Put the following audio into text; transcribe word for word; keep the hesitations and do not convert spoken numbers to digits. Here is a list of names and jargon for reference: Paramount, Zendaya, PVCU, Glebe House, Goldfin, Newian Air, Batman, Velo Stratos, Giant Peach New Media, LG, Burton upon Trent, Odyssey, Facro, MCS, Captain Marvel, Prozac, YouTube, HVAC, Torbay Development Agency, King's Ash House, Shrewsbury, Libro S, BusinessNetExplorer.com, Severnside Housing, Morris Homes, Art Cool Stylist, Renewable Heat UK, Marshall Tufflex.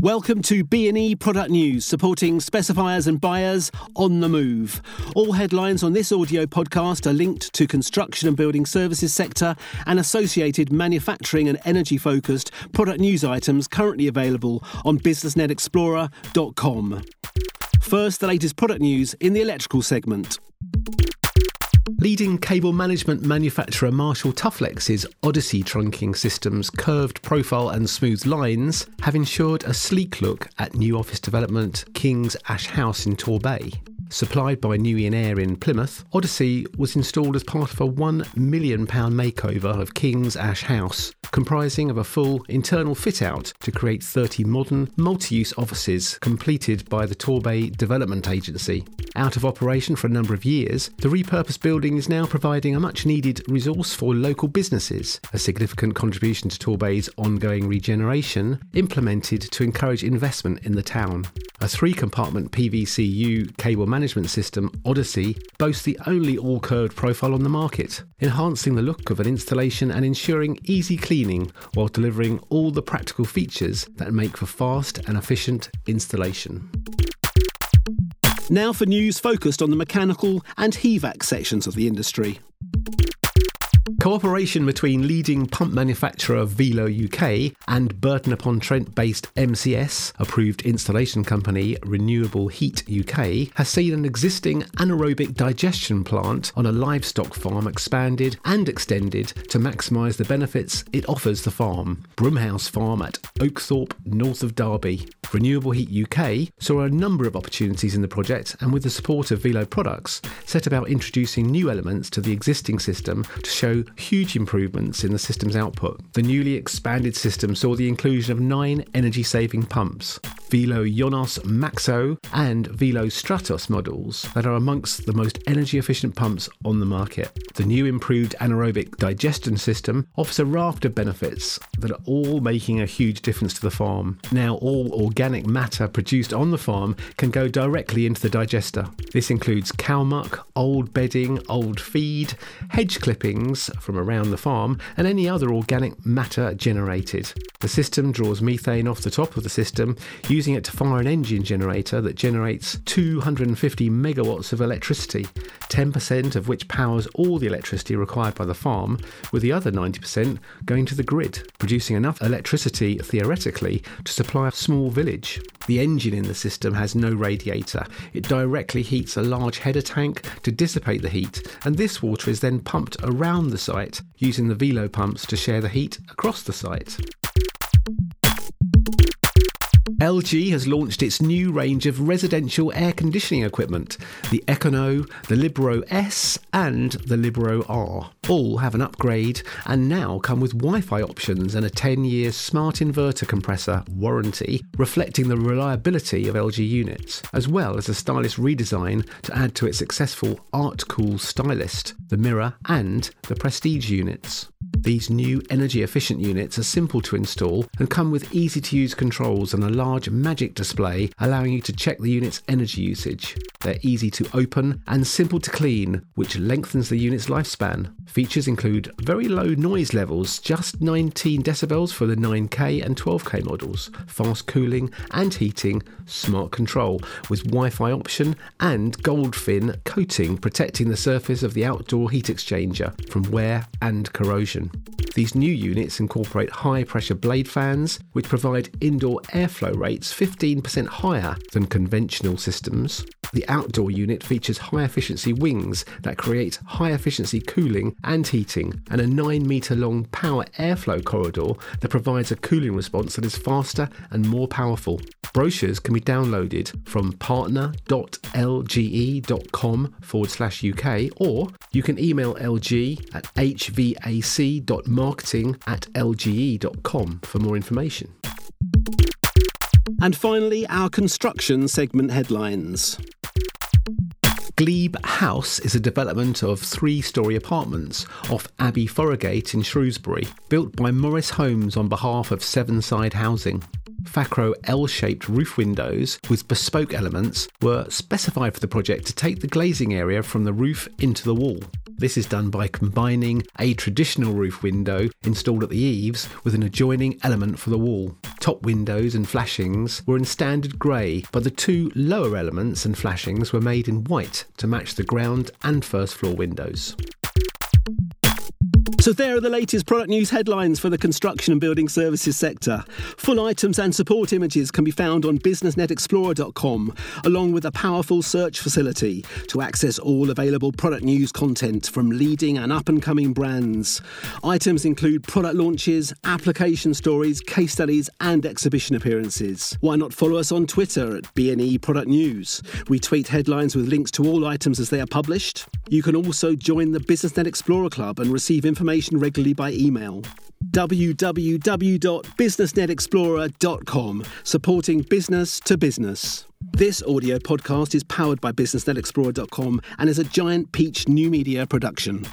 Welcome to B and E Product News, supporting specifiers and buyers on the move. All headlines on this audio podcast are linked to construction and building services sector and associated manufacturing and energy-focused product news items currently available on business net explorer dot com. First, the latest product news in the electrical segment. Leading cable management manufacturer Marshall Tufflex's Odyssey trunking system's curved profile and smooth lines have ensured a sleek look at new office development King's Ash House in Torbay. Supplied by Newian Air in Plymouth, Odyssey was installed as part of a one million pounds makeover of King's Ash House, comprising of a full internal fit-out to create thirty modern, multi-use offices completed by the Torbay Development Agency. Out of operation for a number of years, the repurposed building is now providing a much-needed resource for local businesses, a significant contribution to Torbay's ongoing regeneration, implemented to encourage investment in the town. A three-compartment P V C U cable management system, Odyssey, boasts the only all-curved profile on the market, enhancing the look of an installation and ensuring easy cleaning while delivering all the practical features that make for fast and efficient installation. Now for news focused on the mechanical and H V A C sections of the industry. Cooperation between leading pump manufacturer Velo U K and Burton upon Trent based M C S, approved installation company Renewable Heat U K, has seen an existing anaerobic digestion plant on a livestock farm expanded and extended to maximise the benefits it offers the farm. Broomhouse Farm at Oakthorpe, north of Derby. Renewable Heat U K saw a number of opportunities in the project and, with the support of Velo products, set about introducing new elements to the existing system to show huge improvements in the system's output. The newly expanded system saw the inclusion of nine energy-saving pumps, Velo Yonos Maxo and Velo Stratos models that are amongst the most energy-efficient pumps on the market. The new improved anaerobic digestion system offers a raft of benefits that are all making a huge difference to the farm. Now all organic matter produced on the farm can go directly into the digester. This includes cow muck, old bedding, old feed, hedge clippings from around the farm and any other organic matter generated. The system draws methane off the top of the system, using it to fire an engine generator that generates two hundred fifty megawatts of electricity, ten percent of which powers all the electricity required by the farm, with the other ninety percent going to the grid, producing enough electricity, theoretically, to supply a small village. The engine in the system has no radiator. It directly heats a large header tank to dissipate the heat, and this water is then pumped around the site, using the Velo pumps to share the heat across the site. L G has launched its new range of residential air conditioning equipment, the Econo, the Libro S and the Libro R. All have an upgrade and now come with Wi-Fi options and a ten-year smart inverter compressor warranty, reflecting the reliability of L G units, as well as a stylish redesign to add to its successful Art Cool Stylist, the Mirror and the Prestige units. These new energy-efficient units are simple to install and come with easy-to-use controls and a large magic display allowing you to check the unit's energy usage. They're easy to open and simple to clean, which lengthens the unit's lifespan. Features include very low noise levels, just nineteen decibels for the nine K and twelve K models, fast cooling and heating, smart control with Wi-Fi option and Goldfin coating protecting the surface of the outdoor heat exchanger from wear and corrosion. These new units incorporate high-pressure blade fans, which provide indoor airflow rates fifteen percent higher than conventional systems. The outdoor unit features high-efficiency wings that create high-efficiency cooling and heating, and a nine metre long power airflow corridor that provides a cooling response that is faster and more powerful. Brochures can be downloaded from partner.lge.com forward slash UK, or you can email L G at hvac.marketing at lge.com for more information. And finally, our construction segment headlines. Glebe House is a development of three-storey apartments off Abbey Foregate in Shrewsbury, built by Morris Homes on behalf of Severnside Housing. Facro L-shaped roof windows with bespoke elements were specified for the project to take the glazing area from the roof into the wall. This is done by combining a traditional roof window installed at the eaves with an adjoining element for the wall. top windows and flashings were in standard grey, but the two lower elements and flashings were made in white to match the ground and first floor windows. So there are the latest product news headlines for the construction and building services sector. Full items and support images can be found on business net explorer dot com, along with a powerful search facility to access all available product news content from leading and up-and-coming brands. Items include product launches, application stories, case studies and exhibition appearances. Why not follow us on Twitter at B and E Product News? We tweet headlines with links to all items as they are published. You can also join the BusinessNet Explorer Club and receive information regularly by email. w w w dot business net explorer dot com, supporting business to business. This audio podcast is powered by business net explorer dot com and is a Giant Peach New Media production.